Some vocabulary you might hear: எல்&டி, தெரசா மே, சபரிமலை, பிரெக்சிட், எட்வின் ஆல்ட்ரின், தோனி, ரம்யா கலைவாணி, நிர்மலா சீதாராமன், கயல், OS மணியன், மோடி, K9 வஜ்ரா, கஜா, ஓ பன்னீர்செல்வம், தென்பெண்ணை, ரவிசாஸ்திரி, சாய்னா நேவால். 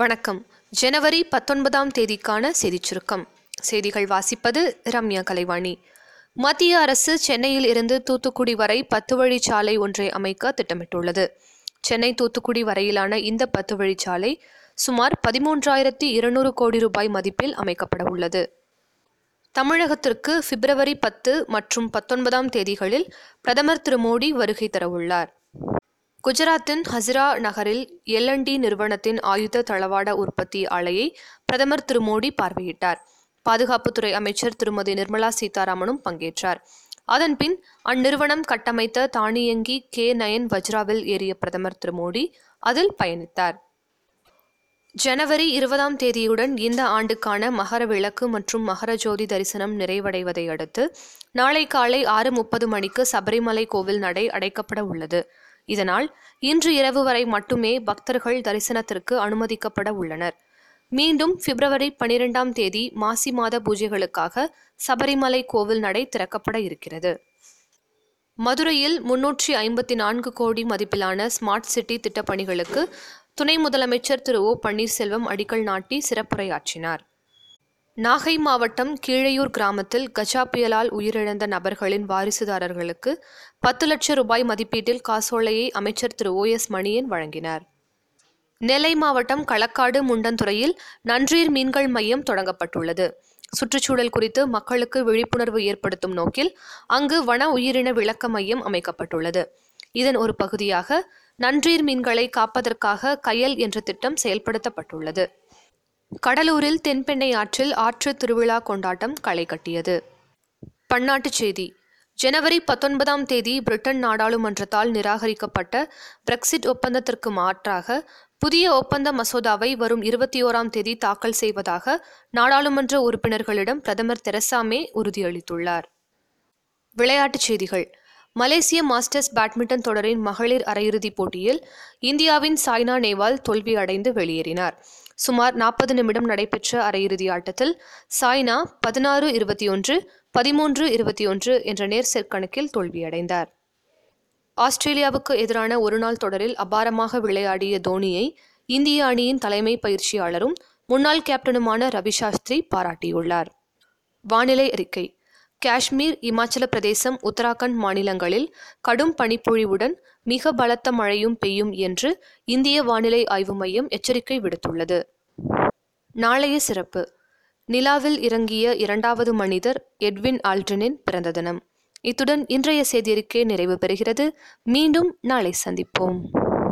வணக்கம். ஜனவரி 19ஆம் தேதிக்கான செய்திச் சுருக்கம். செய்திகள் வாசிப்பது ரம்யா கலைவாணி. மத்திய அரசு சென்னையில் இருந்து தூத்துக்குடி வரை 10 வழிச்சாலை ஒன்றை அமைக்க திட்டமிட்டுள்ளது. சென்னை தூத்துக்குடி வரையிலான இந்த 10 வழிச்சாலை சுமார் 13,200 கோடி ரூபாய் மதிப்பில் அமைக்கப்பட உள்ளது. தமிழகத்திற்கு பிப்ரவரி 10 மற்றும் 19ஆம் தேதிகளில் பிரதமர் திரு மோடி வருகை தரவுள்ளார். குஜராத்தின் ஹசிரா நகரில் எல்&டி நிறுவனத்தின் ஆயுத தளவாட உற்பத்தி ஆலையை பிரதமர் திரு மோடி பார்வையிட்டார். பாதுகாப்புத்துறை அமைச்சர் திருமதி நிர்மலா சீதாராமனும் பங்கேற்றார். அதன்பின் அந்நிறுவனம் கட்டமைத்த தானியங்கி K9 வஜ்ராவில் ஏறிய பிரதமர் திரு மோடி அதில் பயணித்தார். ஜனவரி 20ஆம் தேதியுடன் இந்த ஆண்டுக்கான மகர விளக்கு மற்றும் மகர ஜோதி தரிசனம் நிறைவடைவதை அடுத்து நாளை காலை 6:30 மணிக்கு சபரிமலை கோவில் நடை அடைக்கப்பட உள்ளது. இதனால் இன்று இரவு வரை மட்டுமே பக்தர்கள் தரிசனத்திற்கு அனுமதிக்கப்பட உள்ளனர். மீண்டும் பிப்ரவரி 12ஆம் தேதி மாசி மாத பூஜைகளுக்காக சபரிமலை கோவில் நடை திறக்கப்பட இருக்கிறது. மதுரையில் 354 கோடி மதிப்பிலான ஸ்மார்ட் சிட்டி திட்டப்பணிகளுக்கு துணை முதலமைச்சர் திரு ஓ பன்னீர்செல்வம் அடிக்கல் நாட்டி சிறப்புரையாற்றினார். நாகை மாவட்டம் கீழையூர் கிராமத்தில் கஜா புயலால் உயிரிழந்த நபர்களின் வாரிசுதாரர்களுக்கு 10 லட்சம் ரூபாய் மதிப்பீட்டில் காசோலையை அமைச்சர் திரு OS மணியன் வழங்கினார். நெல்லை மாவட்டம் களக்காடு முண்டந்துறையில் நன்றீர் மீன்கள் மையம் தொடங்கப்பட்டுள்ளது. சுற்றுச்சூழல் குறித்து மக்களுக்கு விழிப்புணர்வு ஏற்படுத்தும் நோக்கில் அங்கு வன உயிரின விளக்க மையம் அமைக்கப்பட்டுள்ளது. இதன் ஒரு பகுதியாக நன்றீர் மீன்களை காப்பதற்காக கயல் என்ற திட்டம் செயல்படுத்தப்பட்டுள்ளது. கடலூரில் தென்பெண்ணை ஆற்றில் ஆற்று திருவிழா கொண்டாட்டம் களை கட்டியது. பன்னாட்டுச் செய்தி. ஜனவரி 19ஆம் தேதி பிரிட்டன் நாடாளுமன்றத்தால் நிராகரிக்கப்பட்ட பிரெக்சிட் ஒப்பந்தத்திற்கு மாற்றாக புதிய ஒப்பந்த மசோதாவை வரும் 21ஆம் தேதி தாக்கல் செய்வதாக நாடாளுமன்ற உறுப்பினர்களிடம் பிரதமர் தெரசா மே உறுதியளித்துள்ளார். விளையாட்டுச் செய்திகள். மலேசிய மாஸ்டர்ஸ் பேட்மிண்டன் தொடரின் மகளிர் அரையிறுதிப் போட்டியில் இந்தியாவின் சாய்னா நேவால் தோல்வியடைந்து வெளியேறினார். சுமார் 40 நிமிடம் நடைபெற்ற அரையிறுதி ஆட்டத்தில் சாய்னா 16-21, 13-21 என்ற நேர் செற்கணக்கில் தோல்வியடைந்தார். ஆஸ்திரேலியாவுக்கு எதிரான ஒருநாள் தொடரில் அபாரமாக விளையாடிய தோனியை இந்திய அணியின் தலைமை பயிற்சியாளரும் முன்னாள் கேப்டனுமான ரவிசாஸ்திரி பாராட்டியுள்ளார். வானிலை அறிக்கை. காஷ்மீர், இமாச்சல பிரதேசம், உத்தராகண்ட் மாநிலங்களில் கடும் பனிப்பொழிவுடன் மிக பலத்த மழையும் பெய்யும் என்று இந்திய வானிலை ஆய்வு மையம் எச்சரிக்கை விடுத்துள்ளது. நாளைய சிறப்பு. நிலாவில் இறங்கிய 2வது மனிதர் எட்வின் ஆல்ட்ரினின் பிறந்த தினம். இத்துடன் இன்றைய செய்தியறிக்கை நிறைவு பெறுகிறது. மீண்டும் நாளை சந்திப்போம்.